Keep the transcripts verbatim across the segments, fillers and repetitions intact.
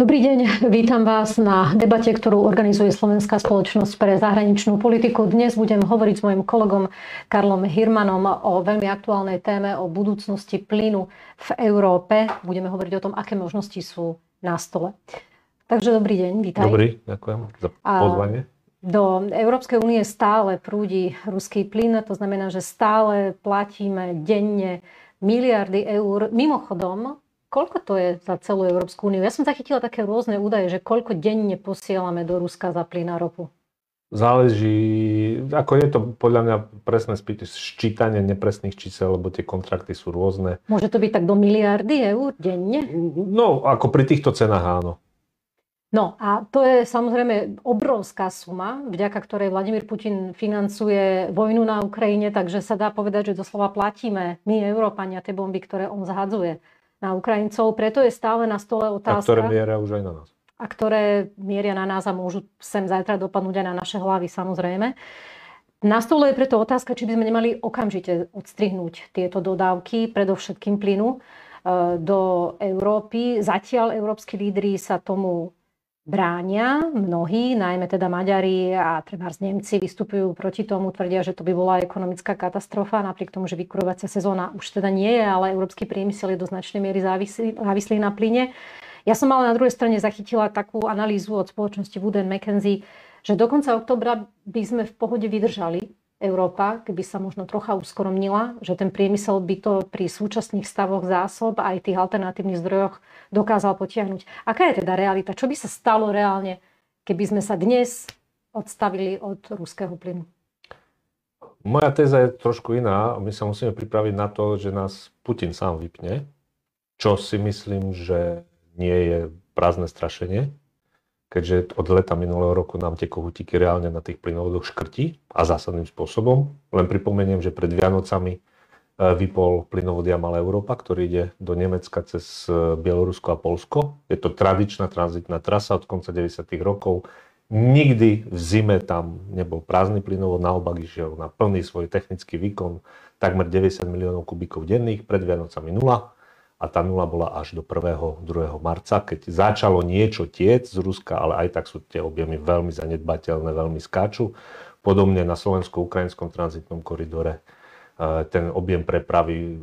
Dobrý deň, vítam vás na debate, ktorú organizuje Slovenská spoločnosť pre zahraničnú politiku. Dnes budem hovoriť s mojim kolegom Karlom Hirmanom o veľmi aktuálnej téme o budúcnosti plynu v Európe. Budeme hovoriť o tom, aké možnosti sú na stole. Takže dobrý deň, vítaj. Dobrý, ďakujem za pozvanie. Do Európskej únie stále prúdi ruský plyn, to znamená, že stále platíme denne miliardy eur. Mimochodom, koľko to je za celú Európsku úniu? Ja som zachytila také rôzne údaje, že koľko denne posielame do Ruska za plyn a ropu. Záleží, ako je to podľa mňa presné sčítanie nepresných čísel, lebo tie kontrakty sú rôzne. Môže to byť tak do miliardy eur denne? No, ako pri týchto cenách áno. No a to je samozrejme obrovská suma, vďaka ktorej Vladimír Putin financuje vojnu na Ukrajine, takže sa dá povedať, že doslova platíme my, Európania, tie bomby, ktoré on zhadzuje na Ukrajincov, preto je stále na stole otázka. A ktoré mieria už aj na nás. A ktoré mieria na nás a môžu sem zajtra dopadnúť aj na naše hlavy, samozrejme. Na stole je preto otázka, či by sme nemali okamžite odstrihnúť tieto dodávky, predovšetkým plynu, do Európy. Zatiaľ európski lídri sa tomu bránia, mnohí, najmä teda Maďari a treba z Nemci vystupujú proti tomu, tvrdia, že to by bola ekonomická katastrofa, napriek tomu, že vykurovacia sezóna už teda nie je, ale európsky priemysel je do značnej miery závislý, závislý na plyne. Ja som ale na druhej strane zachytila takú analýzu od spoločnosti Wood Mackenzie, že do konca októbra by sme v pohode vydržali Európa, keby sa možno trocha uskromnila, že ten priemysel by to pri súčasných stavoch zásob aj tých alternatívnych zdrojoch dokázal potiahnuť. Aká je teda realita? Čo by sa stalo reálne, keby sme sa dnes odstavili od ruského plynu? Moja téza je trošku iná. My sa musíme pripraviť na to, že nás Putin sám vypne, čo si myslím, že nie je prázdne strašenie, keďže od leta minulého roku nám tie kohutiky reálne na tých plynovodoch škrtí a zásadným spôsobom. Len pripomeniem, že pred Vianocami vypol plynovod Jamal Európa, ktorý ide do Nemecka cez Bielorusko a Polsko. Je to tradičná tranzitná trasa od konca deväťdesiatych rokov. Nikdy v zime tam nebol prázdny plynovod, naopak išiel na plný svoj technický výkon, takmer deväťdesiat miliónov kubíkov denných, pred Vianocami nula. A tá nula bola až do prvého druhého marca, keď začalo niečo tiec z Ruska, ale aj tak sú tie objemy veľmi zanedbateľné, veľmi skáču. Podobne na slovensko-ukrajinskom tranzitnom koridore ten objem prepravy,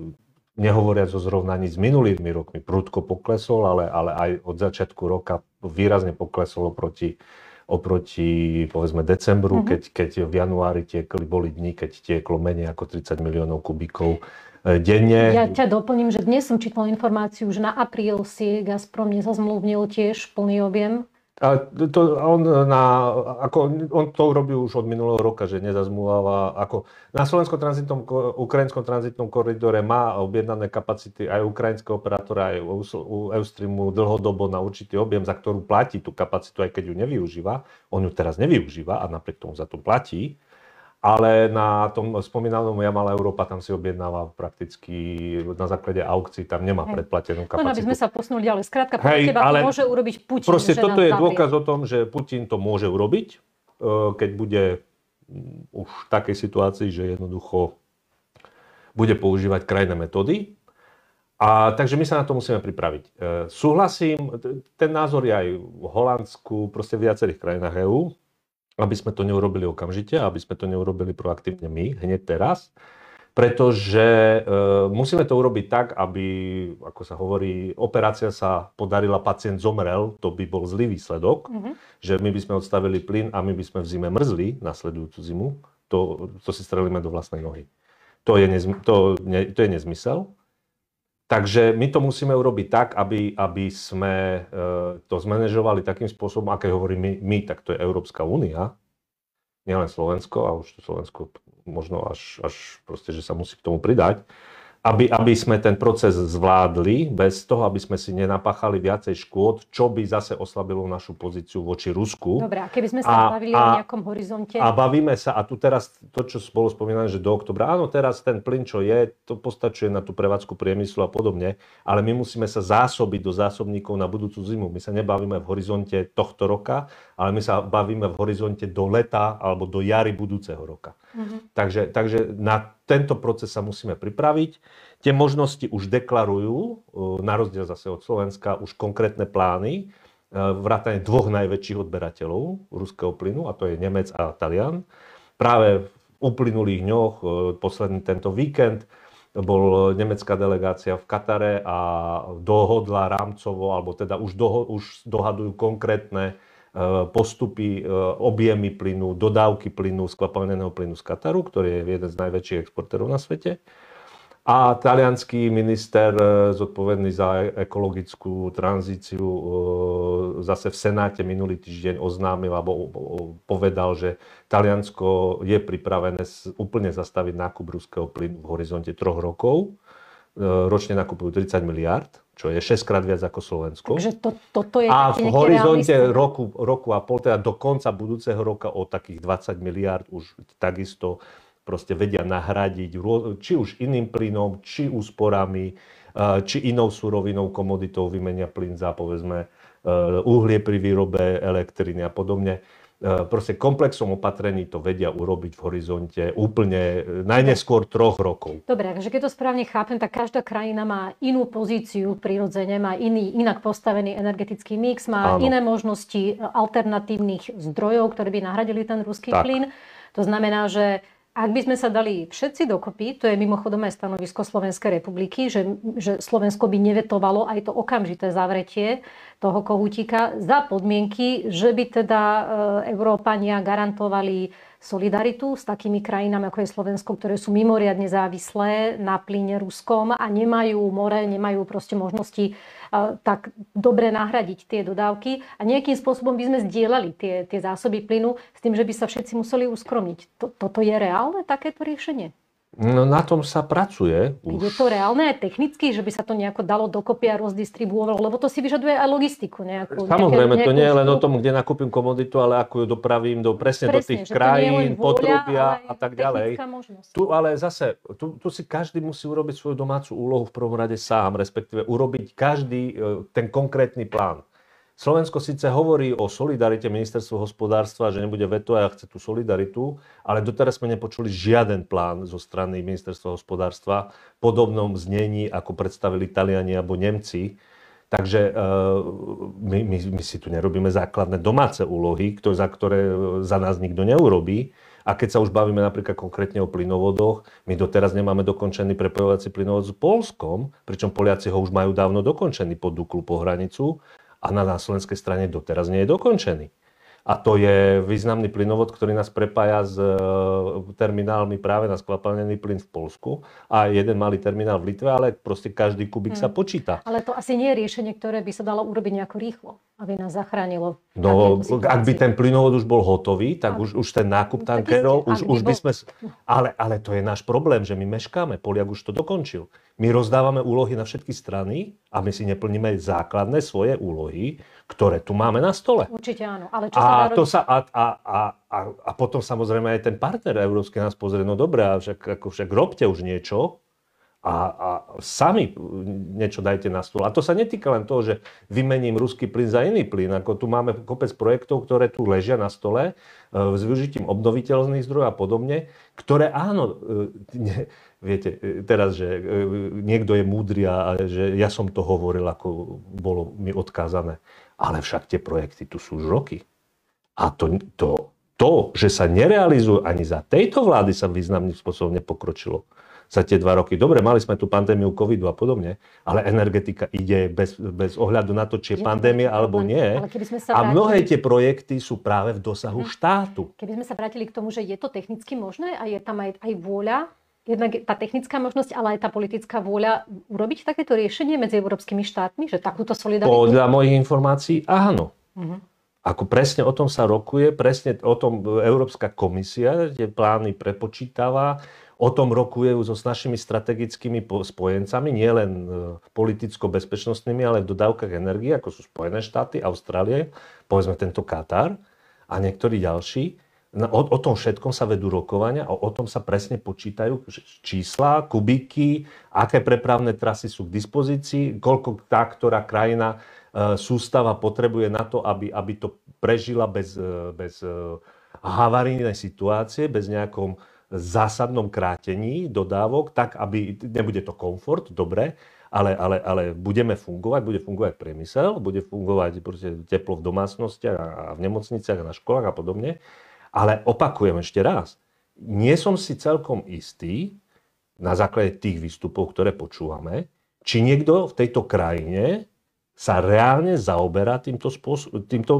nehovoriac o zrovnaní s minulými rokmi, prudko poklesol, ale, ale aj od začiatku roka výrazne poklesol proti oproti, povedzme, decembru, mm-hmm. keď, keď v januári tiekli, boli dni, keď tieklo menej ako tridsať miliónov kubíkov denne. Ja ťa doplním, že dnes som čítal informáciu, že na apríl si Gazprom nezazmluvnil tiež plný objem. A to on, na, ako, on to urobil už od minulého roka, že nezazmluvával. Ako, na slovensko-tranzitnom, ukrajinskom tranzitnom koridore má objednané kapacity aj ukrajinského operátora, aj u Eustreamu dlhodobo na určitý objem, za ktorú platí tú kapacitu, aj keď ju nevyužíva. On ju teraz nevyužíva a napriek tomu za to platí. Ale na tom spomínanom Jamal Európa tam si objednáva prakticky na základe aukcií, tam nemá predplatenú kapacitu. No, aby sme sa posunuli ďalej. Skrátka, hej, teba to môže urobiť Putin. Proste toto je dôkaz o tom, že Putin to môže urobiť, keď bude už v takej situácii, že jednoducho bude používať krajné metódy. A takže my sa na to musíme pripraviť. Súhlasím, ten názor je aj v Holandsku, proste v viacerých krajinách EÚ, aby sme to neurobili okamžite, aby sme to neurobili proaktívne my, hneď teraz, pretože e, musíme to urobiť tak, aby, ako sa hovorí, operácia sa podarila, pacient zomrel, to by bol zlý výsledok, mm-hmm. že my by sme odstavili plyn a my by sme v zime mrzli nasledujúcu zimu, to, to si strelíme do vlastnej nohy. To je, nezm- to, ne, to je nezmysel. Takže my to musíme urobiť tak, aby, aby sme to zmanéžovali takým spôsobom, aké hovorí my, my, tak to je Európska únia, nielen Slovensko, a už to Slovensko možno až, až proste, že sa musí k tomu pridať, aby, aby sme ten proces zvládli bez toho, aby sme si nenapáchali viacej škôd, čo by zase oslabilo našu pozíciu voči Rusku. Dobre, a keby sme sa a, bavili a, o nejakom horizonte? A bavíme sa, a tu teraz to, čo bolo spomínané, že do oktobra, áno, teraz ten plyn, čo je, to postačuje na tú prevádzku priemyslu a podobne, ale my musíme sa zásobiť do zásobníkov na budúcu zimu. My sa nebavíme v horizonte tohto roka, ale my sa bavíme v horizonte do leta alebo do jary budúceho roka. Mhm. Takže, takže na tento proces sa musíme pripraviť. Tie možnosti už deklarujú, na rozdiel zase od Slovenska, už konkrétne plány. vrátane dvoch najväčších odberateľov ruského plynu, a to je Nemec a Talian. Práve v uplynulých dňoch, posledný tento víkend, bol nemecká delegácia v Katare a dohodla rámcovo, alebo teda už, doho- už dohadujú konkrétne postupy, objemy plynu, dodávky plynu, skvapalneného plynu z Kataru, ktorý je jeden z najväčších exportérov na svete. A talianský minister zodpovedný za ekologickú tranzíciu zase v Senáte minulý týždeň oznámil alebo povedal, že Taliansko je pripravené úplne zastaviť nákup ruského plynu v horizonte troch rokov. Ročne nakupujú tridsať miliárd, čo je šesťkrát viac ako Slovensko. Takže to, toto je a v horizonte roku, roku a pol, teda do konca budúceho roka o takých dvadsať miliárd už takisto proste vedia nahradiť či už iným plynom, či úsporami, či inou surovinou, komoditou, vymenia plyn za, povedzme, uhlie pri výrobe elektriny a podobne. Proste komplexom opatrení to vedia urobiť v horizonte úplne najneskôr troch rokov. Dobre, takže keď to správne chápem, tak každá krajina má inú pozíciu prirodzene, má iný, inak postavený energetický mix, má Áno. iné možnosti alternatívnych zdrojov, ktoré by nahradili ten ruský tak. plyn. To znamená, že ak by sme sa dali všetci dokopy, to je mimochodom aj stanovisko Slovenskej republiky, že, že Slovensko by nevetovalo aj to okamžité zavretie toho kohútika za podmienky, že by teda Európania garantovali solidaritu s takými krajinami, ako je Slovensko, ktoré sú mimoriadne závislé na plyne ruskom a nemajú more, nemajú proste možnosti tak dobre nahradiť tie dodávky. A nejakým spôsobom by sme zdieľali tie, tie zásoby plynu s tým, že by sa všetci museli uskromniť. Toto je reálne takéto riešenie? No, na tom sa pracuje už. Je to reálne aj technicky, že by sa to nejako dalo dokopy a rozdistribuovalo? Lebo to si vyžaduje aj logistiku nejakú. Samozrejme, nejaké, to nie je len o tom, kde nakúpim komoditu, ale ako ju dopravím do, presne, presne do tých krajín, vôľa, potrubia a tak ďalej. Tu ale zase, tu, tu si každý musí urobiť svoju domácu úlohu v prvom rade sám, respektíve urobiť každý ten konkrétny plán. Slovensko síce hovorí o solidarite, ministerstvo hospodárstva, že nebude vetovať a chce tú solidaritu, ale doteraz sme nepočuli žiaden plán zo strany ministerstva hospodárstva v podobnom znení, ako predstavili Taliani alebo Nemci. Takže my, my, my si tu nerobíme základné domáce úlohy, za ktoré za nás nikto neurobí. A keď sa už bavíme napríklad konkrétne o plynovodoch, my doteraz nemáme dokončený prepojovací plynovod s Poľskom, pričom Poliaci ho už majú dávno dokončený pod Duklu po hranicu, a na, na slovenskej strane doteraz nie je dokončený. A to je významný plynovod, ktorý nás prepája s e, terminálmi práve na skvapalnený plyn v Poľsku a jeden malý terminál v Litve, ale proste každý kubík hmm. sa počíta. Ale to asi nie je riešenie, ktoré by sa dalo urobiť nejako rýchlo, aby nás zachránilo. No, ak by ten plynovod už bol hotový, tak už, už ten nákup tankerov, už, už by sme... Ale, ale to je náš problém, že my meškáme. Poliak už to dokončil. My rozdávame úlohy na všetky strany a my si neplníme základné svoje úlohy, ktoré tu máme na stole. Určite áno, ale čo sa dá robiť? A, a, a, a, a potom samozrejme aj ten partner európsky nás pozrie, no dobre, a však, ako však robte už niečo a, a sami niečo dajte na stôl. A to sa netýka len toho, že vymením ruský plyn za iný plyn. Ako tu máme kopec projektov, ktoré tu ležia na stole s využitím obnoviteľných zdrojov a podobne, ktoré áno... Ne, Viete, teraz, že niekto je múdry a že ja som to hovoril, ako bolo mi odkázané. Ale však tie projekty tu sú už roky. A to, to, to že sa nerealizujú ani za tejto vlády, sa významným spôsobom nepokročilo. Za tie dva roky. Dobre, mali sme tu pandémiu covidu a podobne, ale energetika ide bez, bez ohľadu na to, či je pandémia alebo nie. Ale keby sme sa vrátili... A mnohé tie projekty sú práve v dosahu mhm. štátu. Keby sme sa vrátili k tomu, že je to technicky možné a je tam aj, aj vôľa, jednak tá technická možnosť, ale aj tá politická vôľa urobiť takéto riešenie medzi európskymi štátmi, že takúto solidaritu... Podľa mojich informácií áno. Uh-huh. Ako presne o tom sa rokuje, presne o tom Európska komisia tie plány prepočítava, o tom rokujú so s našimi strategickými spojencami, nielen politicko-bezpečnostnými, ale v dodávkach energie, ako sú Spojené štáty, Austrálie, povedzme tento Katar a niektorí ďalší. O, o tom všetkom sa vedú rokovania a o tom sa presne počítajú čísla, kubíky, aké prepravné trasy sú k dispozícii, koľko tá, ktorá krajina, e, sústava potrebuje na to, aby, aby to prežila bez, bez e, havarijnej situácie, bez nejakom zásadnom krátení dodávok, tak aby, nebude to komfort, dobre, ale, ale, ale budeme fungovať, bude fungovať priemysel, bude fungovať teplo v domácnostiach a v nemocniciach a na školách a podobne. Ale opakujem ešte raz, nie som si celkom istý, na základe tých výstupov, ktoré počúvame, či niekto v tejto krajine sa reálne zaoberá týmto spôsob, týmto,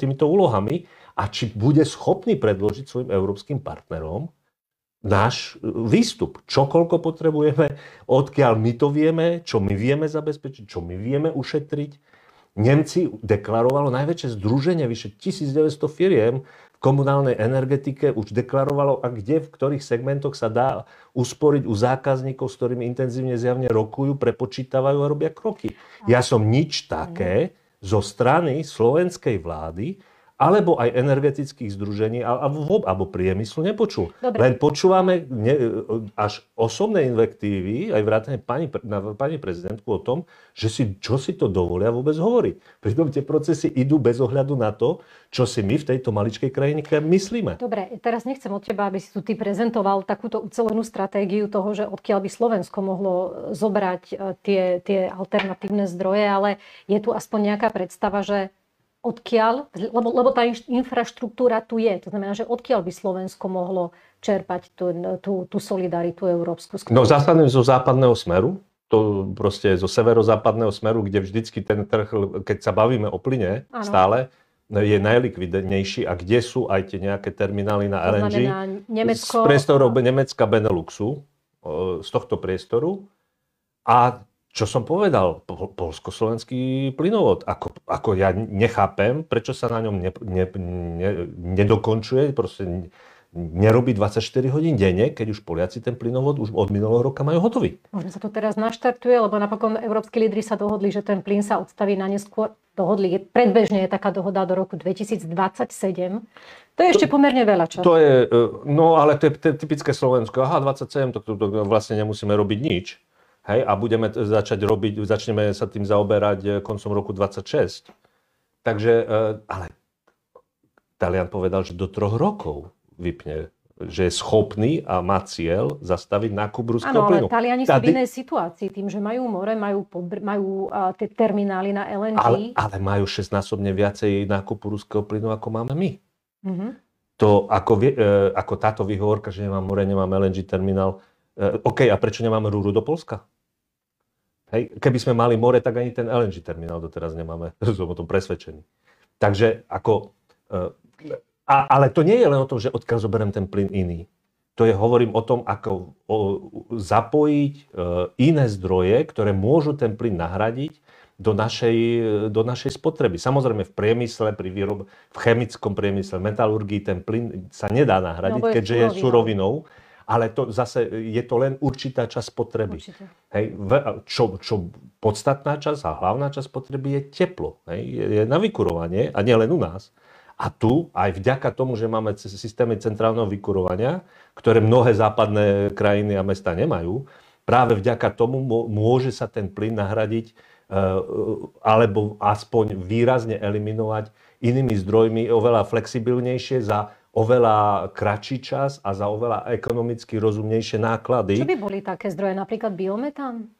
týmito úlohami a či bude schopný predložiť svojim európskym partnerom náš výstup. Čokoľko potrebujeme, odkiaľ my to vieme, čo my vieme zabezpečiť, čo my vieme ušetriť. Nemci deklarovalo najväčšie združenie, vyše tisícdeväťsto firiem v komunálnej energetike už deklarovalo, a kde, v ktorých segmentoch sa dá usporiť u zákazníkov, s ktorými intenzívne zjavne rokujú, prepočítavajú a robia kroky. Ja som nič také zo strany slovenskej vlády alebo aj energetických združení alebo, alebo priemyslu nepočul. Dobre. Len počúvame ne, až osobné invektívy, aj vrátane pani, pani prezidentku o tom, že si, čo si to dovolia vôbec hovoriť. Pritom tie procesy idú bez ohľadu na to, čo si my v tejto maličkej krajinke myslíme. Dobre, teraz nechcem od teba, aby si tu ty prezentoval takúto ucelenú stratégiu toho, že odkiaľ by Slovensko mohlo zobrať tie, tie alternatívne zdroje, ale je tu aspoň nejaká predstava, že odkiaľ, lebo, lebo tá infraštruktúra tu je. To znamená, že odkiaľ by Slovensko mohlo čerpať tú, tú, tú solidaritu európsku? No zásadne zo západného smeru, to proste zo severozápadného smeru, kde vždycky ten trh, keď sa bavíme o plyne, ano. Stále je najlikvidnejší a kde sú aj tie nejaké terminály na el en gé. Nemecko, z priestorov Nemecka, Beneluxu, z tohto priestoru. A čo som povedal, polsko-slovenský plynovod, ako, ako ja nechápem, prečo sa na ňom ne, ne, ne, nedokončuje, proste nerobí dvadsaťštyri hodín denne, keď už Poliaci ten plynovod už od minulého roka majú hotový. Možno sa to teraz naštartuje, lebo napokon európski lídri sa dohodli, že ten plyn sa odstaví na neskôr. Dohodli, predbežne je taká dohoda do roku dvetisícdvadsaťsedem. To je to, ešte pomerne veľa času. To je, no ale to je typické Slovensko. Aha, dvadsaťsedem, to, to, to vlastne nemusíme robiť nič. Hej, a budeme začať robiť, začneme sa tým zaoberať koncom roku dvadsaťšesť. Takže, ale Talian povedal, že do troch rokov vypne, že je schopný a má cieľ zastaviť nákup ruského plynu. Áno, ale Taliani sú v inej situácii tým, že majú more, majú, majú uh, tie terminály na el en gé. Ale, ale majú šestnásobne viacej nákupu ruského plynu, ako máme my. Mm-hmm. To, ako, uh, ako táto výhovorka, že nemám more, nemám el en gé terminál. Uh, OK, a prečo nemáme rúru do Polska? Hej, keby sme mali more, tak ani ten el en gé terminál doteraz nemáme. Som o tom presvedčený. Takže ako... Uh, a, ale to nie je len o tom, že odkiaľ zoberiem ten plyn iný. To je, hovorím o tom, ako o, zapojiť uh, iné zdroje, ktoré môžu ten plyn nahradiť do našej, do našej spotreby. Samozrejme v priemysle, pri výrobe, v chemickom priemysle, v metalurgii ten plyn sa nedá nahradiť, no, keďže je surovinou. Ale to zase je to len určitá časť potreby. Hej, čo, čo podstatná časť a hlavná časť potreby je teplo. Hej, je, je na vykurovanie a nie len u nás. A tu aj vďaka tomu, že máme systémy centrálneho vykurovania, ktoré mnohé západné krajiny a mesta nemajú, práve vďaka tomu môže sa ten plyn nahradiť alebo aspoň výrazne eliminovať inými zdrojmi oveľa flexibilnejšie za oveľa kratší čas a za oveľa ekonomicky rozumnejšie náklady. Čo by boli také zdroje? Napríklad biometán?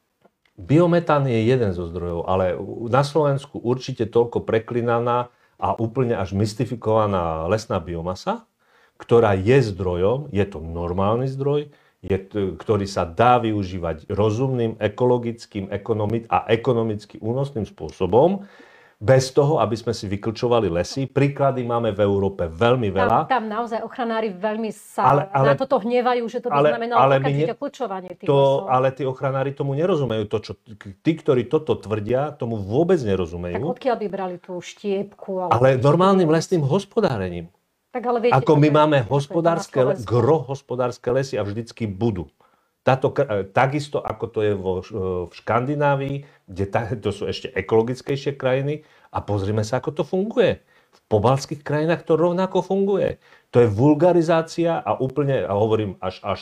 Biometán je jeden zo zdrojov, ale na Slovensku určite toľko preklinaná a úplne až mystifikovaná lesná biomasa, ktorá je zdrojom, je to normálny zdroj, je to, ktorý sa dá využívať rozumným, ekologickým ekonomic- a ekonomicky únosným spôsobom, bez toho, aby sme si vyklčovali lesy. Príklady máme v Európe veľmi veľa. Tam, tam naozaj ochranári veľmi sa ale, ale, na toto hnievajú, že to by ale, znamenalo okamžite klčovanie tých lesov. Ale tí ochranári tomu nerozumejú. To, čo, tí, ktorí toto tvrdia, tomu vôbec nerozumejú. Tak odkiaľ by brali tú štiepku? Ale, ale normálnym lesným hospodárením. Tak, ale viete, ako my máme hospodárske, gro hospodárske lesy a vždycky budú. Táto, takisto ako to je vo, v Škandinávii, kde tá, to sú ešte ekologickejšie krajiny a pozrime sa, ako to funguje. V pobaltských krajinách to rovnako funguje. To je vulgarizácia a úplne, a hovorím až, až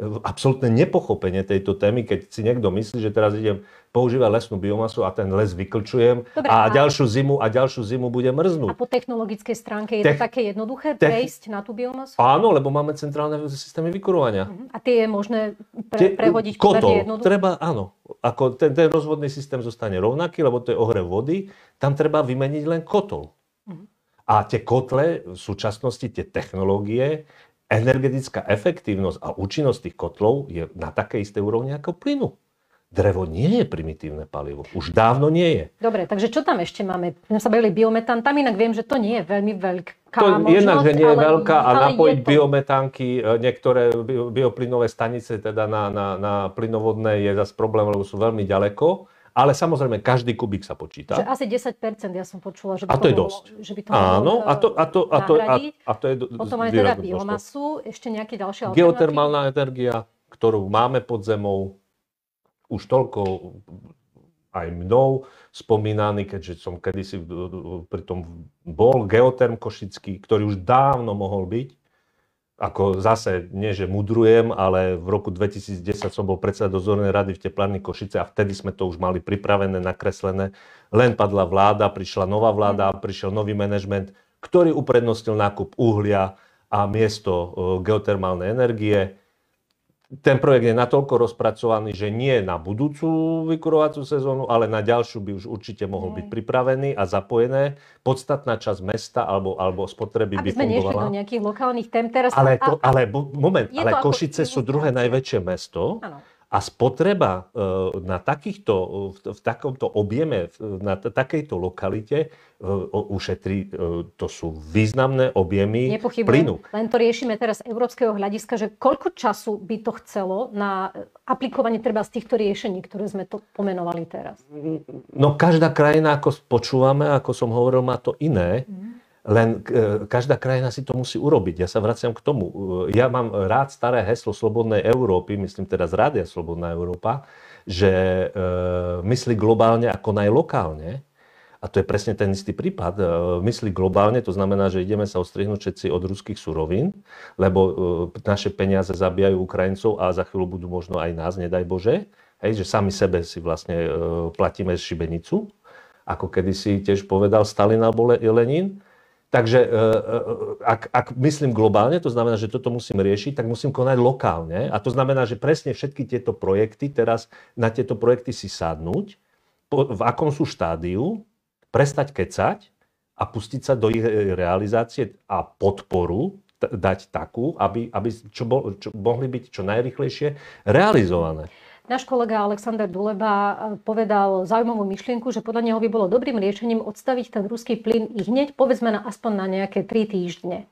e, absolútne nepochopenie tejto témy, keď si niekto myslí, že teraz idem používať lesnú biomasu a ten les vyklčujem. Dobre, a, a, ďalšiu zimu, a ďalšiu zimu bude mrznúť. A po technologickej stránke je Te- to také jednoduché te- prejsť na tú biomasu? Áno, lebo máme centrálne systémy vykurovania. Uh-huh. A tie je možné pre- prevodiť kotol, jednoduché? Treba, áno. Ako ten, ten rozvodný systém zostane rovnaký, lebo to je ohrev vody. Tam treba vymeniť len kotol. Uh-huh. A tie kotle, v súčasnosti tie technológie, energetická efektívnosť a účinnosť tých kotlov je na takej istej úrovni ako plynu. Drevo nie je primitívne palivo. Už dávno nie je. Dobre, takže čo tam ešte máme? My sa bavili biometán. Tam inak viem, že to nie je veľmi veľká to možnosť. Jednak, že nie je veľká a napojiť biometánky, niektoré bioplynové stanice teda na, na, na plynovodné je zase problém, lebo sú veľmi ďaleko. Ale samozrejme, každý kubík sa počíta. Že asi desať percent, ja som počula, že by a to, to je bolo, dosť. Že by to áno, a to, a to, a to, a, a to je do, potom máme teda biomasu, ešte nejaké ďalšie alternatívy. Geotermálna energia, ktorú máme pod zemou, už toľko aj mnou spomínaný, keďže som kedysi pri tom bol, geoterm košický, ktorý už dávno mohol byť. Ako zase, nie že mudrujem, ale v roku dvetisícdesať som bol predseda dozornej rady v teplárni Košice a vtedy sme to už mali pripravené, nakreslené. Len padla vláda, prišla nová vláda, prišiel nový manažment, ktorý uprednostnil nákup uhlia a miesto geotermálnej energie. Ten projekt je natoľko rozpracovaný, že nie na budúcu vykurovaciu sezónu, ale na ďalšiu by už určite mohol byť pripravený a zapojené. Podstatná časť mesta alebo, alebo spotreby by fungovala. Aby sme nešli do nejakých lokálnych tém teraz. Ale, to, ale moment, ale Košice sú druhé najväčšie mesto. Áno. A spotreba na takýchto, v takomto objeme, na takejto lokalite ušetrí, to sú významné objemy plynu. Len to riešime teraz z európskeho hľadiska, že koľko času by to chcelo na aplikovanie treba z týchto riešení, ktoré sme to pomenovali teraz? No každá krajina, ako počúvame, ako som hovoril, má to iné. Mm. Len každá krajina si to musí urobiť. Ja sa vraciam k tomu. Ja mám rád staré heslo Slobodnej Európy, myslím teda z Rádia Slobodná Európa, že myslí globálne a konaj lokálne. A to je presne ten istý prípad. Myslí globálne, to znamená, že ideme sa ostrihnúť všetci od ruských surovín, lebo naše peniaze zabíjajú Ukrajincov a za chvíľu budú možno aj nás, nedaj Bože. Hej, že sami sebe si vlastne platíme šibenicu. Ako kedysi tiež povedal Stalin alebo Lenin. Takže ak, ak myslím globálne, to znamená, že toto musím riešiť, tak musím konať lokálne. A to znamená, že presne všetky tieto projekty, teraz na tieto projekty si sadnúť, po, v akom sú štádiu, prestať kecať a pustiť sa do ich realizácie a podporu t- dať takú, aby, aby čo bol, čo, mohli byť čo najrýchlejšie realizované. Náš kolega Alexander Duleba povedal zaujímavú myšlienku, že podľa neho by bolo dobrým riešením odstaviť ten ruský plyn i hneď, povedzme na aspoň na nejaké tri týždne.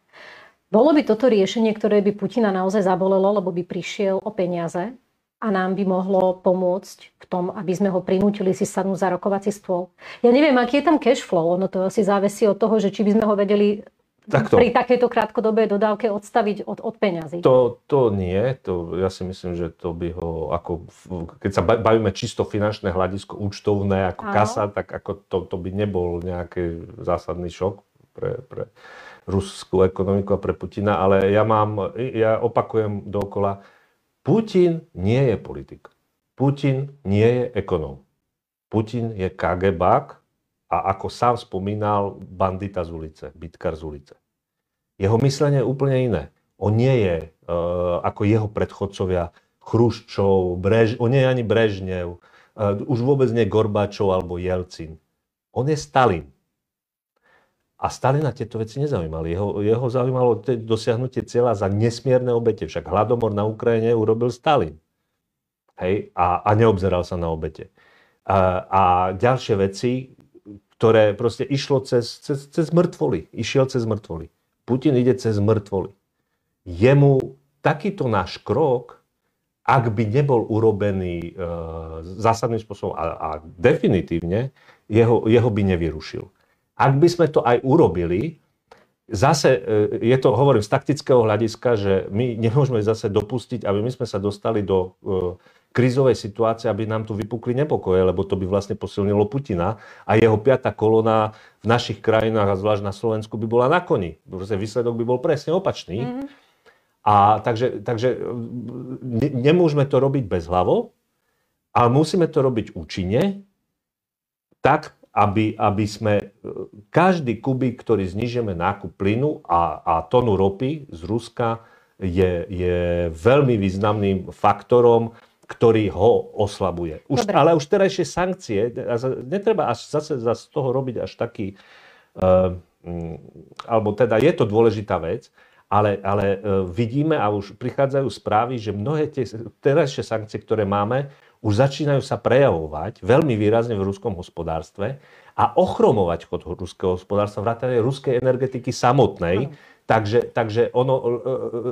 Bolo by toto riešenie, ktoré by Putina naozaj zabolelo, lebo by prišiel o peniaze a nám by mohlo pomôcť k tomu, aby sme ho prinútili si sadnúť za rokovací stôl. Ja neviem, aký je tam cash flow, ono to asi závisí od toho, že či by sme ho vedeli takto pri takejto krátkodobej dodávke odstaviť od, od peňazí? To, to nie. To, ja si myslím, že to by ho, ako, keď sa bavíme čisto finančné hľadisko, účtovné, ako áno, kasa, tak ako to, to by nebol nejaký zásadný šok pre, pre ruskú ekonomiku a pre Putina. Ale ja mám, ja opakujem dookola, Putin nie je politik. Putin nie je ekonóm. Putin je KGBák, a ako sám spomínal, bandita z ulice, bitkar z ulice. Jeho myslenie je úplne iné. On nie je e, ako jeho predchodcovia Chruščov, Brež, on nie je ani Brežnev, e, už vôbec nie Gorbačov alebo Jelcin. On je Stalin. A Stalina tieto veci nezaujímali. Jeho, jeho zaujímalo te, dosiahnutie cieľa za nesmierne obete. Však hladomor na Ukrajine urobil Stalin. Hej? A, a neobzeral sa na obete. A, a ďalšie veci, ktoré proste išlo cez, cez, cez mŕtvoly. Išiel cez mŕtvoly. Putin ide cez mŕtvoly. Jemu takýto náš krok, ak by nebol urobený e, zásadným spôsobom a, a definitívne, jeho, jeho by nevyrušil. Ak by sme to aj urobili, zase e, je to, hovorím, z taktického hľadiska, že my nemôžeme zase dopustiť, aby my sme sa dostali do e, krízovej situácie, aby nám tu vypukli nepokoje, lebo to by vlastne posilnilo Putina a jeho piata kolóna v našich krajinách a zvlášť na Slovensku by bola na koni. Proste výsledok by bol presne opačný. Mm-hmm. A takže, takže ne, nemôžeme to robiť bezhlavo, ale musíme to robiť účinne, tak, aby, aby sme každý kubík, ktorý znižíme nákup plynu a, a tonu ropy z Ruska, je, je veľmi významným faktorom, ktorý ho oslabuje. Už, ale už terajšie sankcie, netreba až zase, zase z toho robiť až taký, uh, um, alebo teda je to dôležitá vec, ale, ale uh, vidíme a už prichádzajú správy, že mnohé tie terajšie sankcie, ktoré máme, už začínajú sa prejavovať veľmi výrazne v ruskom hospodárstve a ochromovať chod ruského hospodárstva, vrátane ruskej energetiky samotnej. Mm. Takže, takže ono, uh,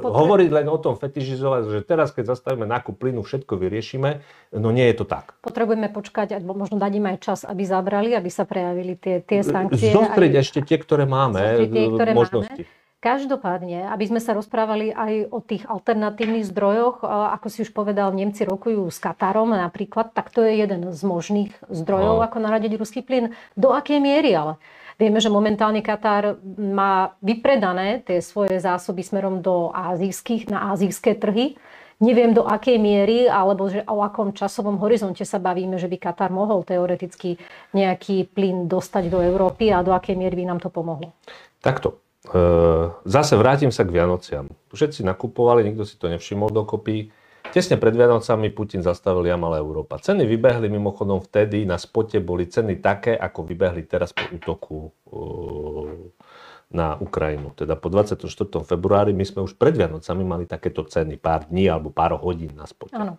hovoriť len o tom, fetišizovať, že teraz, keď zastavíme nákup plynu, všetko vyriešime, no nie je to tak. Potrebujeme počkať, alebo možno dať im aj čas, aby zabrali, aby sa prejavili tie, tie sankcie. Zostrieť aj ešte tie, ktoré máme, tie, ktoré možnosti. Máme. Každopádne, aby sme sa rozprávali aj o tých alternatívnych zdrojoch, ako si už povedal, Nemci rokujú s Katarom napríklad, tak to je jeden z možných zdrojov, no. Ako naradiť ruský plyn. Do akej miery ale? Vieme, že momentálne Katar má vypredané tie svoje zásoby smerom do ázijských, na ázijské trhy. Neviem, do akej miery, alebo že o akom časovom horizonte sa bavíme, že by Katar mohol teoreticky nejaký plyn dostať do Európy a do akej miery by nám to pomohlo. Takto. Zase vrátim sa k Vianociam. Všetci nakupovali, nikto si to nevšimol dokopy. Tesne pred Vianocami Putin zastavil Jamal Európa. Ceny vybehli mimochodom vtedy, na spote boli ceny také, ako vybehli teraz po útoku na Ukrajinu. Teda po dvadsiatom štvrtom februári my sme už pred Vianocami mali takéto ceny, pár dní alebo pár hodín na spote. Áno.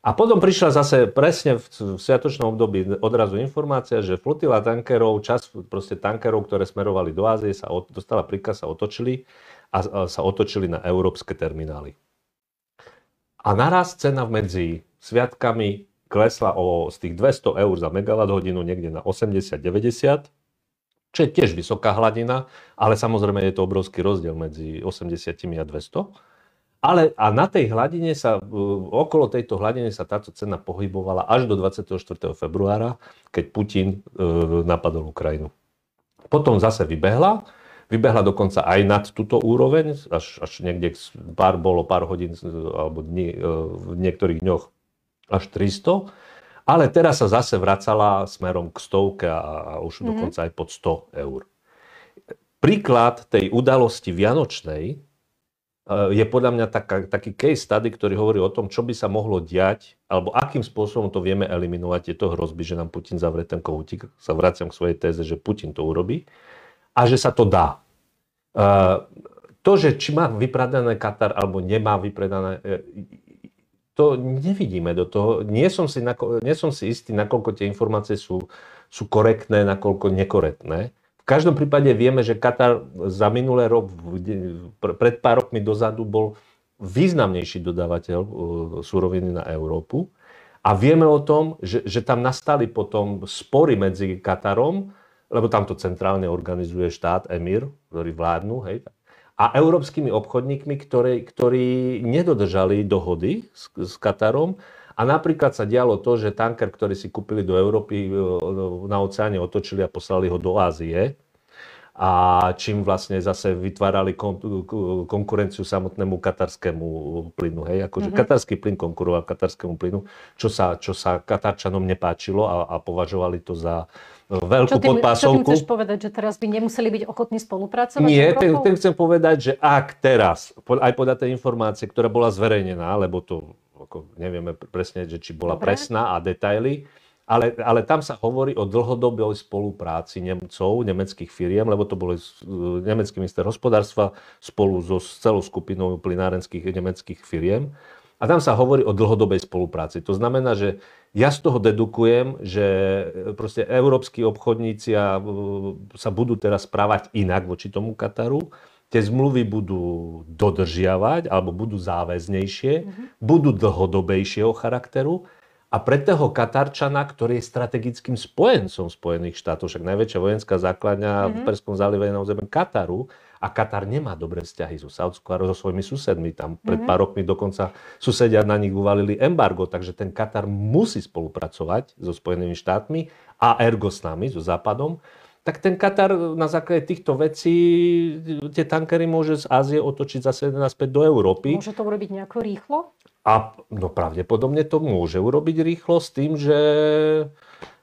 A potom prišla zase presne v sviatočnom období odrazu informácia, že flotila tankerov, čas proste tankerov, ktoré smerovali do Ázie, sa od, dostala príkaz, sa otočili a, a sa otočili na európske terminály. A naraz cena medzi sviatkami klesla o z tých dvesto eur za megawatthodinu niekde na osemdesiat deväťdesiat, čo je tiež vysoká hladina, ale samozrejme je to obrovský rozdiel medzi osemdesiat a dvesto. Ale a na tej hladine sa, okolo tejto hladine sa táto cena pohybovala až do dvadsiateho štvrtého februára, keď Putin e, napadol Ukrajinu. Potom zase vybehla, vybehla dokonca aj nad túto úroveň, až, až niekde pár, bolo pár hodín alebo dní, e, v niektorých dňoch až tristo, ale teraz sa zase vracala smerom k stovke a, a už mm-hmm. dokonca aj pod sto eur. Príklad tej udalosti vianočnej je podľa mňa tak, taký case study, ktorý hovorí o tom, čo by sa mohlo diať, alebo akým spôsobom to vieme eliminovať, tieto hrozby, že nám Putin zavrie ten kohútik. Sa vraciam k svojej téze, že Putin to urobí a že sa to dá. To, že či má vypredané Katar, alebo nemá vypredané, to nevidíme do toho. Nie som si, nie som si istý, nakoľko tie informácie sú, sú korektné, nakoľko nekorektné. V každom prípade vieme, že Katar za minulý rok, pred pár rokmi dozadu, bol významnejší dodávateľ suroviny na Európu. A vieme o tom, že, že tam nastali potom spory medzi Katarom, lebo tam to centrálne organizuje štát, emír, ktorý vládnu, hej, a európskymi obchodníkmi, ktorí, ktorí nedodržali dohody s, s Katarom. A napríklad sa dialo to, že tanker, ktorý si kúpili do Európy, na oceáne otočili a poslali ho do Ázie. A čím vlastne zase vytvárali konkurenciu samotnému katarskému plynu. Hej? Akože mm-hmm. katarský plyn konkuroval katarskému plynu, čo sa, čo sa Katarčanom nepáčilo a, a považovali to za veľkú čo tým, podpásovku. Čo tým chceš povedať, že teraz by nemuseli byť ochotní spolupracovať? Nie, tým, tým chcem povedať, že ak teraz, aj podľa tej informácie, ktorá bola zverejnená, lebo to... Ako nevieme presne, že či bola presná a detaily, ale, ale tam sa hovorí o dlhodobej spolupráci Nemcov, nemeckých firiem, lebo to bolo nemecký minister hospodárstva spolu so celou skupinou plynárenských nemeckých firiem. A tam sa hovorí o dlhodobej spolupráci. To znamená, že ja z toho dedukujem, že proste európski obchodníci sa budú teraz správať inak voči tomu Kataru. Tie zmluvy budú dodržiavať alebo budú záväznejšie, mm-hmm. budú dlhodobejšieho charakteru a pre toho Katarčana, ktorý je strategickým spojencom Spojených štátov, však najväčšia vojenská základňa mm-hmm. v Perskom zálive je na území Kataru A Katar nemá dobré vzťahy so Saudskou a so svojimi susedmi. Tam pred pár rokmi dokonca susedia na nich uvalili embargo, takže ten Katar musí spolupracovať so Spojenými štátmi a ergo s nami, so Západom. Tak ten Katar na základe týchto vecí tie tankery môže z Ázie otočiť zase naspäť do Európy. Môže to urobiť nejako rýchlo? A no pravdepodobne to môže urobiť rýchlo s tým, že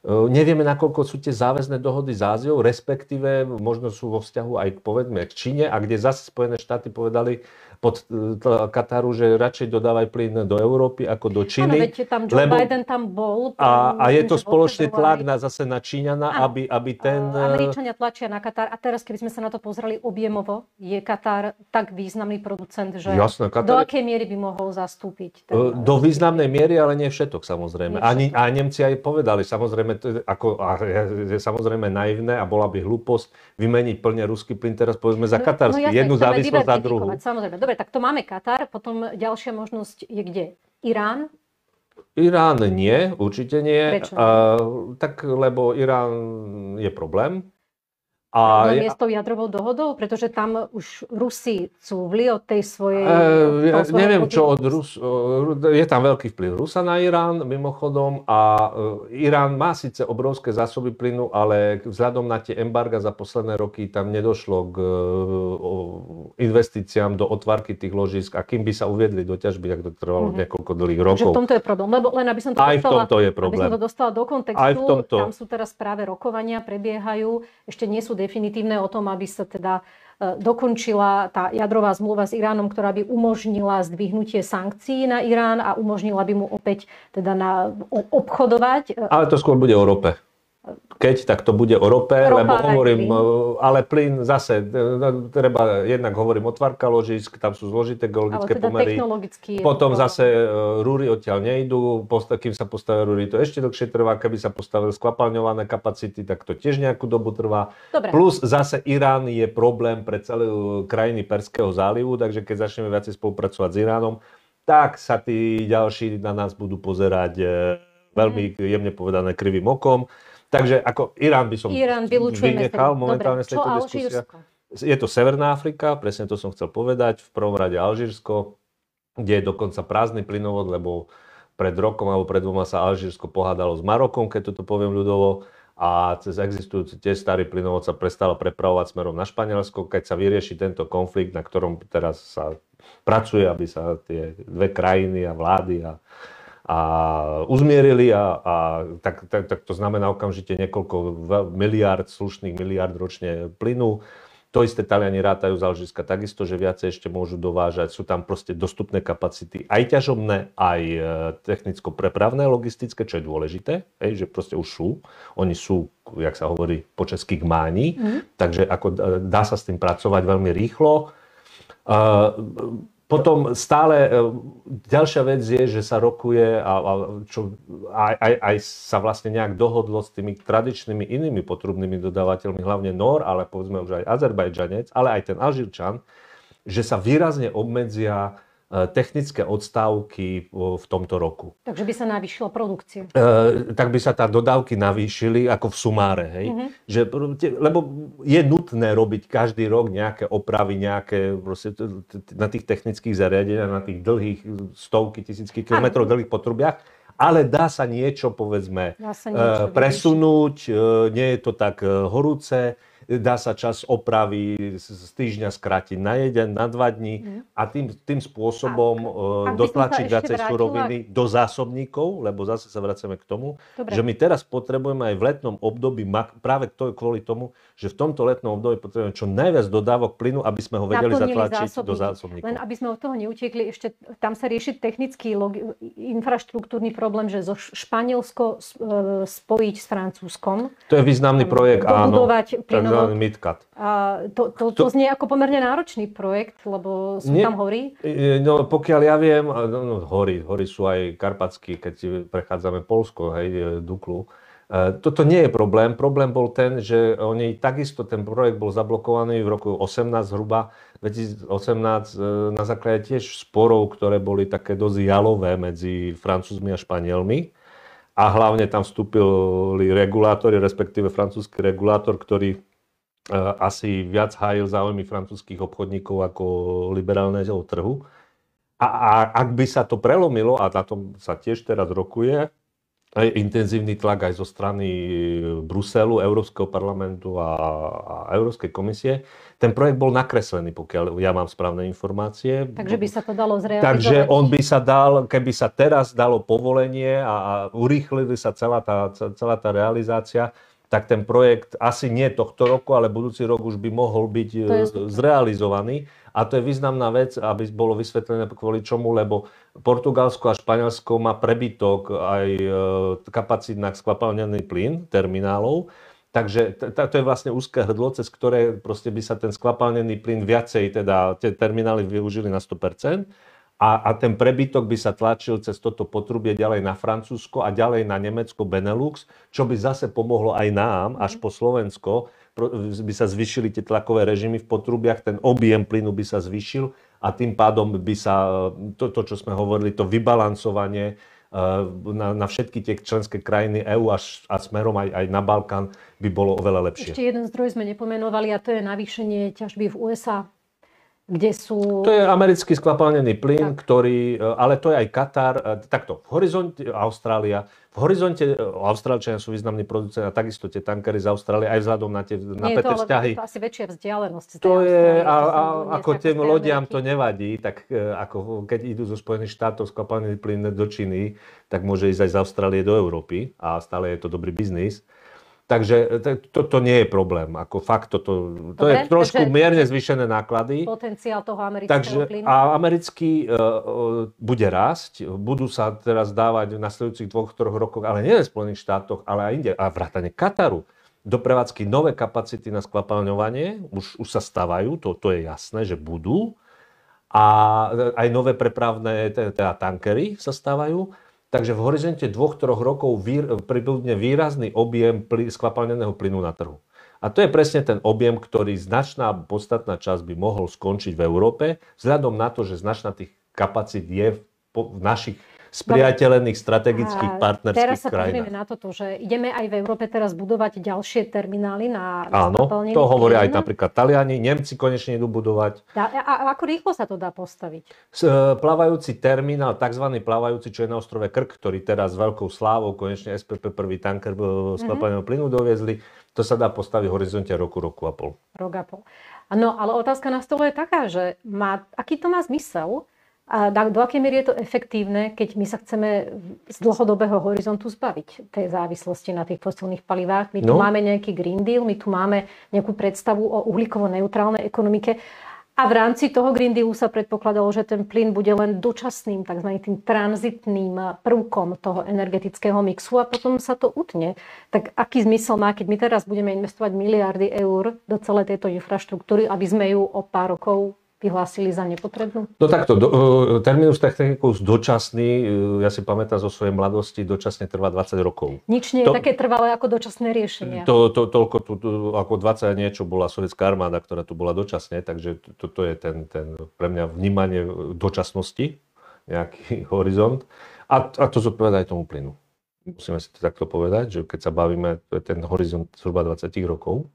nevieme, nakoľko sú tie záväzné dohody s Áziou, respektíve možno sú vo vzťahu aj povedzme k Číne, a kde zase Spojené štáty povedali pod Kataru, že radšej dodávaj plyn do Európy ako do Číny. Áno, tam Joe lebo... Biden tam bol. Tam a, a je to spoločný tlak na, zase na Číňana, áno, aby, aby ten... Američania tlačia na Katar. A teraz, keby sme sa na to pozreli objemovo, je Katar tak významný producent, že Jasne, Katar... do akej miery by mohol zastúpiť? Ten... Do významnej miery, ale nie všetok, samozrejme. Nie všetok. Ani, a Nemci aj povedali, samozrejme, ako, a je samozrejme naivné a bola by hlúposť vymeniť plne ruský plyn teraz povedzme za no, katarský. No, jasne, jednu závislosť za druhú. Samozrejme. Dobre, tak to máme Katar. Potom ďalšia možnosť je kde? Irán? Irán nie, určite nie. Prečo? Uh, tak lebo Irán je problém. A no, miesto jadrovou dohodou? Pretože tam už Rusi sú vli od tej svojej... E, ja, svojej neviem, čo od Rus... Je tam veľký vplyv Rusa na Irán, mimochodom. A Irán má síce obrovské zásoby plynu, ale vzhľadom na tie embarga za posledné roky tam nedošlo k investíciám do otvárky tých ložísk. A kým by sa uviedli do ťažby, tak to trvalo mm-hmm. niekoľko dlhých rokov. V tomto je problém. Lebo len aby som to, aj dostala, v tomto je problém. Aby som to dostala do kontextu, tam sú teraz práve rokovania, prebiehajú, ešte nie sú definitívne o tom, aby sa teda dokončila tá jadrová zmluva s Iránom, ktorá by umožnila zdvihnutie sankcií na Irán a umožnila by mu opäť teda na, obchodovať. Ale to skôr bude o rope. Keď, tak to bude o rope, Ropa, lebo hovorím, plyn. Ale plyn zase, treba, jednak hovorím, otvárka ložisk, tam sú zložité geologické teda pomery, potom to... zase rúry odtiaľ nejdú, kým sa postavia rúry, to ešte dlhšie trvá, keby sa postavili skvapalňované kapacity, tak to tiež nejakú dobu trvá. Dobre. Plus zase Irán je problém pre celé krajiny Perského zálivu, takže keď začneme viac spolupracovať s Iránom, tak sa tí ďalší na nás budú pozerať veľmi jemne povedané krivým okom. Takže ako Irán by som Irán vynechal momentálne z tejto diskusie. Je to Severná Afrika, presne to som chcel povedať, v prvom rade Alžírsko, kde je dokonca prázdny plynovod, lebo pred rokom alebo pred dvoma sa Alžírsko pohádalo s Marokom, keď toto poviem ľudovo, a cez existujúci tiež starý plynovod sa prestalo prepravovať smerom na Španielsko, keď sa vyrieši tento konflikt, na ktorom teraz sa pracuje, aby sa tie dve krajiny a vlády a a uzmierili a, a tak, tak, tak to znamená okamžite niekoľko miliárd, slušných miliárd ročne plynu. To isté Taliani rátajú z Alžírska takisto, že viacej ešte môžu dovážať. Sú tam proste dostupné kapacity, aj ťažobné, aj technicko-prepravné, logistické, čo je dôležité, hej, že proste už sú. Oni sú, jak sa hovorí, po česky gmáni, mm. takže ako dá sa s tým pracovať veľmi rýchlo. Uh, Potom stále ďalšia vec je, že sa rokuje a, a čo, aj, aj, aj sa vlastne nejak dohodlo s tými tradičnými inými potrubnými dodávateľmi, hlavne Nor, ale povedzme už aj Azerbajdžanec, ale aj ten Alžírčan, že sa výrazne obmedzia technické odstávky v tomto roku. Takže by sa navýšila produkcia. E, tak by sa tá dodávky navýšili ako v sumáre. Hej? Mm-hmm. Že, lebo je nutné robiť každý rok nejaké opravy, nejaké proste, na tých technických zariadeniach, na tých dlhých stovky, tisícky kilometrov dlhých potrubiach. Ale dá sa niečo, povedzme, dá sa niečo presunúť, vyvíš. Nie je to tak horúce. Dá sa čas opravy z týždňa skrátiť na jeden, na dva dní mm. a tým, tým spôsobom a, dotlačiť viacej suroviny do zásobníkov, lebo zase sa vraceme k tomu, Dobre. Že my teraz potrebujeme aj v letnom období, práve to je kvôli tomu, že v tomto letnom období potrebujeme čo najviac dodávok plynu, aby sme ho vedeli Naplnili zatlačiť zásobník. do zásobníkov. Len aby sme od toho neutiekli, ešte tam sa rieši technický logi- infraštruktúrny problém, že zo Španielsko spojiť s Francúzskom. To je významný projekt, áno. To, to, to znie ako pomerne náročný projekt, lebo sú Nie, tam hory. No pokiaľ ja viem, no, hory, hory sú aj karpatské, keď prechádzame Poľsko, hej, Duklu. Toto nie je problém. Problém bol ten, že oni takisto, ten projekt bol zablokovaný v roku osemnásť zhruba, dvetisíc osemnásť, na základe tiež sporov, ktoré boli také dosť jalové medzi Francúzmi a Španielmi. A hlavne tam vstúpili regulátori, respektíve francúzsky regulátor, ktorý asi viac hájil záujmy francúzskych obchodníkov ako liberálneho trhu. A, a ak by sa to prelomilo, a na tom sa tiež teraz rokuje, aj intenzívny tlak aj zo strany Bruselu, Európskeho parlamentu a, a Európskej komisie. Ten projekt bol nakreslený, pokiaľ ja mám správne informácie. Takže by sa to dalo zrealizovať. Takže on by sa dal, keby sa teraz dalo povolenie a, a urýchlili sa celá tá, celá tá realizácia, tak ten projekt asi nie tohto roku, ale budúci rok už by mohol byť zrealizovaný. A to je významná vec, aby bolo vysvetlené kvôli čomu, lebo Portugalsko a Španielsko má prebytok aj kapacít na skvapalnený plyn, terminálov. Takže t- t- to je vlastne úzké hrdlo, cez ktoré proste by sa ten skvapalnený plyn viacej, teda tie terminály využili na sto percent. A, a ten prebytok by sa tlačil cez toto potrubie ďalej na Francúzsko a ďalej na Nemecko, Benelux, čo by zase pomohlo aj nám, až po Slovensko, by sa zvýšili tie tlakové režimy v potrubiach, ten objem plynu by sa zvýšil a tým pádom by sa to, to čo sme hovorili, to vybalancovanie na, na všetky tie členské krajiny EÚ až, a smerom aj, aj na Balkán by bolo oveľa lepšie. Ešte jeden zdroj sme nepomenovali a to je navýšenie ťažby v ú es á. Kde sú... To je americký skvapalnený plyn, tak. Ktorý, ale to je aj Katar, takto, v horizonte Austrália, v horizonte Austrálčania sú významní producenti a takisto tie tankery z Austrálie, aj vzhľadom na tie napäté vzťahy. Nie, to asi väčšia vzdialenosť. To je, a, a, ako tým lodiam to nevadí, tak ako keď idú zo Spojených štátov skvapalnený plyn do Číny, tak môže ísť aj z Austrálie do Európy a stále je to dobrý biznis. Takže to, to nie je problém. Ako fakt, to, to, to je trošku mierne zvýšené náklady. Potenciál toho amerického plynu. A americký uh, bude rásť. Budú sa teraz dávať v nasledujúcich dvoch, troch rokoch, ale nie v Spojených štátoch, ale aj inde. A vrátane Kataru. Do prevádzky nové kapacity na skvapalňovanie. Už, už sa stavajú, to, to je jasné, že budú. A aj nové prepravné teda tankery sa stavajú. Takže v horizonte dvoch, troch rokov výr, pribudne výrazný objem pli, skvapalneného plynu na trhu. A to je presne ten objem, ktorý značná podstatná časť by mohol skončiť v Európe, vzhľadom na to, že značná tých kapacít je v, po, v našich spriateľených strategických a partnerských krajinách. Teraz sa pozrieme na toto, že ideme aj v Európe teraz budovať ďalšie terminály na skvapalnený plyn. Áno, to hovoria aj napríklad Taliani, Nemci konečne idú budovať. A ako rýchlo sa to dá postaviť? Plavajúci terminál, takzvaný plavajúci, čo je na ostrove Krk, ktorý teraz s veľkou slávou konečne es pé pé prvý tanker skvapalneného mm-hmm. plynu doviezli, to sa dá postaviť v horizonte roku, roku a pol. Rok a pol. No, ale otázka na stole je taká, že má, aký to má zmysel? A do akej miery je to efektívne, keď my sa chceme z dlhodobého horizontu zbaviť tej závislosti na tých fosilných palivách? My tu no. máme nejaký Green Deal, my tu máme nejakú predstavu o uhlíkovo-neutrálnej ekonomike a v rámci toho Green Dealu sa predpokladalo, že ten plyn bude len dočasným, takzvaným tým tranzitným prvkom toho energetického mixu a potom sa to utne. Tak aký zmysel má, keď my teraz budeme investovať miliardy eur do celej tejto infraštruktúry, aby sme ju o pár rokov vyhlásili za nepotrebnú? No takto, do, terminus technicus dočasný, ja si pamätám zo svojej mladosti, dočasne trvá dvadsať rokov. Nič nie je to, také trvalé ako dočasné riešenia. To, to, toľko tu, to, ako dvadsať niečo bola sovietská armáda, ktorá tu bola dočasne, takže toto to je ten, ten pre mňa vnímanie dočasnosti, nejaký horizont. A, a to zodpovedá aj tomu plynu. Musíme si to takto povedať, že keď sa bavíme, to je ten horizont zhruba dvadsať rokov.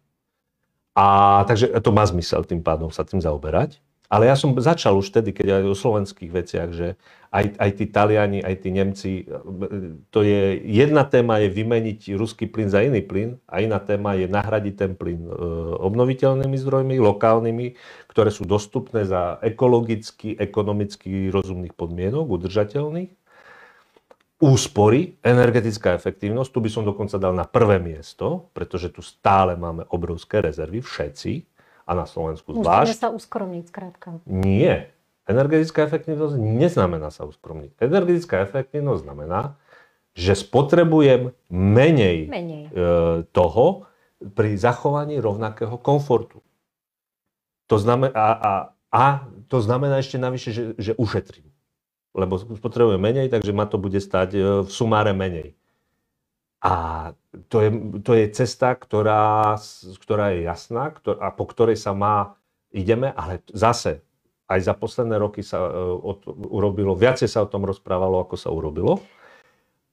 A takže to má zmysel tým pádom sa tým zaoberať. Ale ja som začal už vtedy, keď aj o slovenských veciach, že aj, aj tí Taliani, aj tí Nemci, to je, jedna téma je vymeniť ruský plyn za iný plyn a iná téma je nahradiť ten plyn obnoviteľnými zdrojmi, lokálnymi, ktoré sú dostupné za ekologicky, ekonomicky rozumných podmienok, udržateľných. Úspory, energetická efektívnosť, tu by som dokonca dal na prvé miesto, pretože tu stále máme obrovské rezervy, všetci. A na Slovensku zvlášť. Musíme sa uskromniť, skrátka. Nie. Energetická efektívnosť neznamená sa uskromniť. Energetická efektívnosť znamená, že spotrebujem menej, menej. E, toho pri zachovaní rovnakého komfortu. To znamená, a, a, a to znamená ešte navyše, že, že ušetrím. Lebo spotrebujem menej, takže ma to bude stať v sumáre menej. A to je, to je cesta, ktorá, ktorá je jasná ktor- a po ktorej sa má, ideme, ale zase aj za posledné roky sa uh, od, urobilo, viacej sa o tom rozprávalo, ako sa urobilo.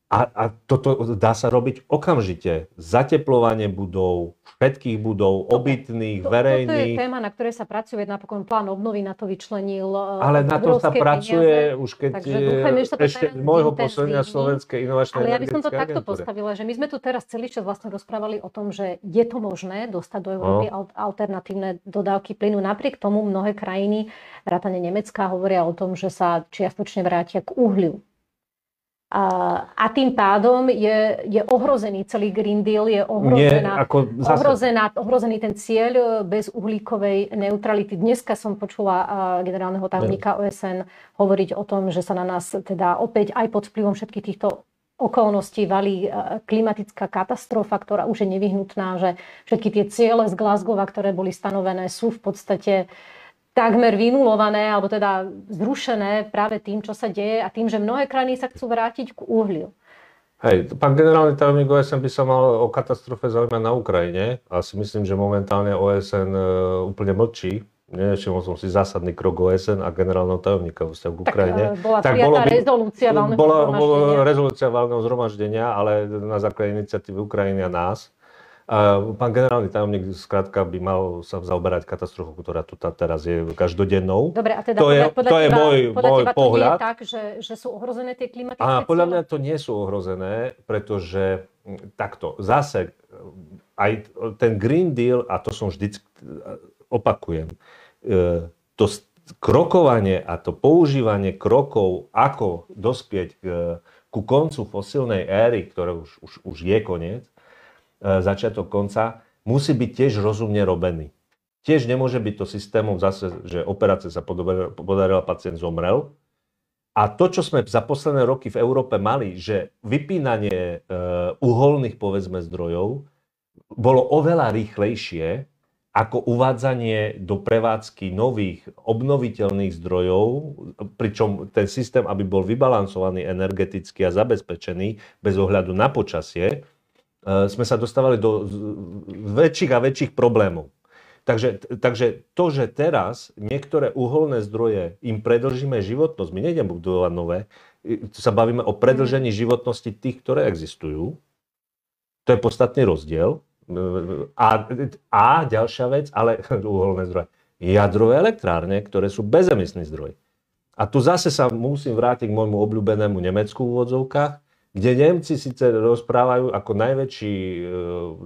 A, a toto dá sa robiť okamžite. Zateplovanie budov, všetkých budov, obytných, to, to, verejných. To je téma, na ktorej sa pracuje. Napokon plán obnovy na to vyčlenil. Ale na to sa pracuje peniaze. Už keď Takže, dúfajme, že sa to ešte z môjho posledňa Slovenskej inovačnej energetické agentúry. Ale ja by som to agentúre. Takto postavila, že my sme tu teraz celý čas vlastne rozprávali o tom, že je to možné dostať do Európy no. alternatívne dodávky plynu. Napriek tomu mnohé krajiny, vrátane Nemecka, hovoria o tom, že sa čiastočne vrátia k uhliu. A, a tým pádom je, je ohrozený celý Green Deal, je ohrozená, Nie, ohrozená, ohrozený ten cieľ bez uhlíkovej neutrality. Dneska som počula generálneho tajomníka O S N hovoriť o tom, že sa na nás teda opäť aj pod vplyvom všetkých týchto okolností valí klimatická katastrofa, ktorá už je nevyhnutná, že všetky tie ciele z Glasgow, ktoré boli stanovené, sú v podstate takmer vynulované, alebo teda zrušené práve tým, čo sa deje a tým, že mnohé krajiny sa chcú vrátiť k uhliu. Hej, pán generálny tajomník O S N by sa mal o katastrofe zaujímať na Ukrajine. A si myslím, že momentálne O S N úplne mlčí. Nevšimol som si zásadný krok O S N a generálneho tajomníka vo vzťahu k Ukrajine. Tak bola tak prijatá by, rezolúcia valného zhromaždenia. Bola rezolúcia valného zhromaždenia, ale na základe iniciatívy Ukrajiny a nás. Pán generálny tajomník skrátka by mal sa zaoberať katastrofou, ktorá tu teraz je každodennou. Dobre, a teda to podľa, je, podľa to teba, je môj, podľa môj teba pohľad. To je tak, že, že sú ohrozené tie klimatické cieľe? Podľa mňa to nie sú ohrozené, pretože takto zase aj ten Green Deal, a to som vždy opakujem, to krokovanie a to používanie krokov, ako dospieť ku koncu fosilnej éry, ktoré už, už, už je koniec, začiatok konca, musí byť tiež rozumne robený. Tiež nemôže byť to systémom zase, že operácia sa podarila, pacient zomrel. A to, čo sme za posledné roky v Európe mali, že vypínanie uholných, povedzme, zdrojov bolo oveľa rýchlejšie ako uvádzanie do prevádzky nových obnoviteľných zdrojov, pričom ten systém, aby bol vybalancovaný energeticky a zabezpečený bez ohľadu na počasie, sme sa dostávali do väčších a väčších problémov. Takže, takže to, že teraz niektoré uholné zdroje im predlžíme životnosť, my nejdeme budovať nové, sa bavíme o predlžení životnosti tých, ktoré existujú. To je podstatný rozdiel. A, a ďalšia vec, ale uholné zdroje, jadrové elektrárne, ktoré sú bezemisný zdroj. A tu zase sa musím vrátiť k môjmu obľúbenému Nemecku v úvodzovkách, kde Nemci síce rozprávajú ako najväčší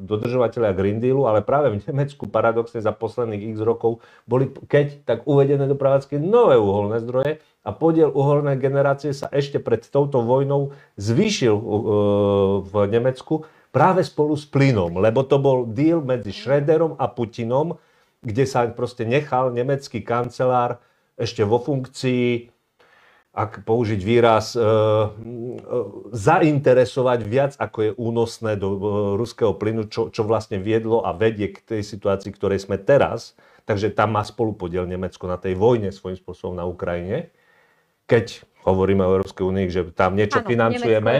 dodržovateľia Green Dealu, ale práve v Nemecku paradoxne za posledných x rokov boli, keď tak uvedené do prevádzky nové uholné zdroje a podiel uholnej generácie sa ešte pred touto vojnou zvýšil v Nemecku práve spolu s plynom, lebo to bol deal medzi Schröderom a Putinom, kde sa proste nechal nemecký kancelár ešte vo funkcii, ak použiť výraz, e, e, zainteresovať viac, ako je únosné do e, ruského plynu, čo, čo vlastne viedlo a vedie k tej situácii, ktorej sme teraz. Takže tam má spolupodiel Nemecko na tej vojne svojím spôsobom na Ukrajine. Keď hovoríme o Európskej únii, že tam niečo ano, financujeme,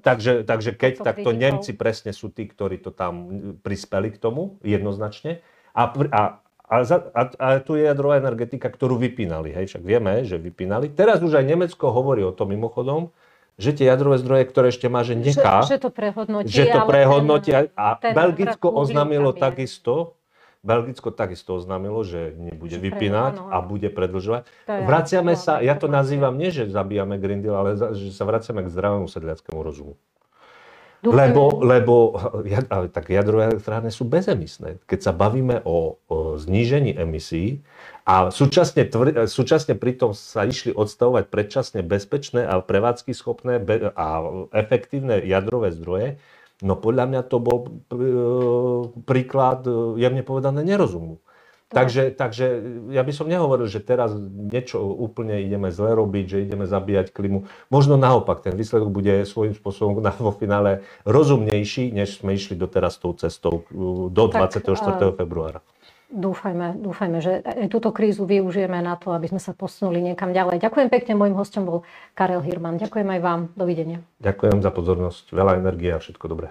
takže, takže keď, tak to Nemci presne sú tí, ktorí to tam prispeli k tomu jednoznačne. A, a A, a, a tu je jadrová energetika, ktorú vypínali. Hej, však vieme, že vypínali. Teraz už aj Nemecko hovorí o tom mimochodom, že tie jadrové zdroje, ktoré ešte má, že nechá, že, že to prehodnotí. Že to prehodnotí ten, a ten Belgicko oznámilo takisto, Belgicko takisto oznámilo, že nebude že vypínať pre, a bude predĺžovať. Vraciame sa, ja to nazývam nie, že zabíjame Green Deal, ale že sa vraciame k zdravému sedliackému rozumu. Lebo, lebo tak jadrové elektrárne sú bezemisné. Keď sa bavíme o, o znížení emisí a súčasne, tvr, súčasne pritom sa išli odstavovať predčasne bezpečné a prevádzky schopné a efektívne jadrové zdroje, no podľa mňa to bol príklad, jemne povedané, nerozumu. Takže, takže ja by som nehovoril, že teraz niečo úplne ideme zle robiť, že ideme zabíjať klimu. Možno naopak, ten výsledok bude svojím spôsobom vo finále rozumnejší, než sme išli doteraz tou cestou do tak, dvadsiateho štvrtého februára. Dúfajme, dúfajme, že túto krízu využijeme na to, aby sme sa posunuli niekam ďalej. Ďakujem pekne, môjim hosťom bol Karel Hirman. Ďakujem aj vám, dovidenia. Ďakujem za pozornosť, veľa energie a všetko dobré.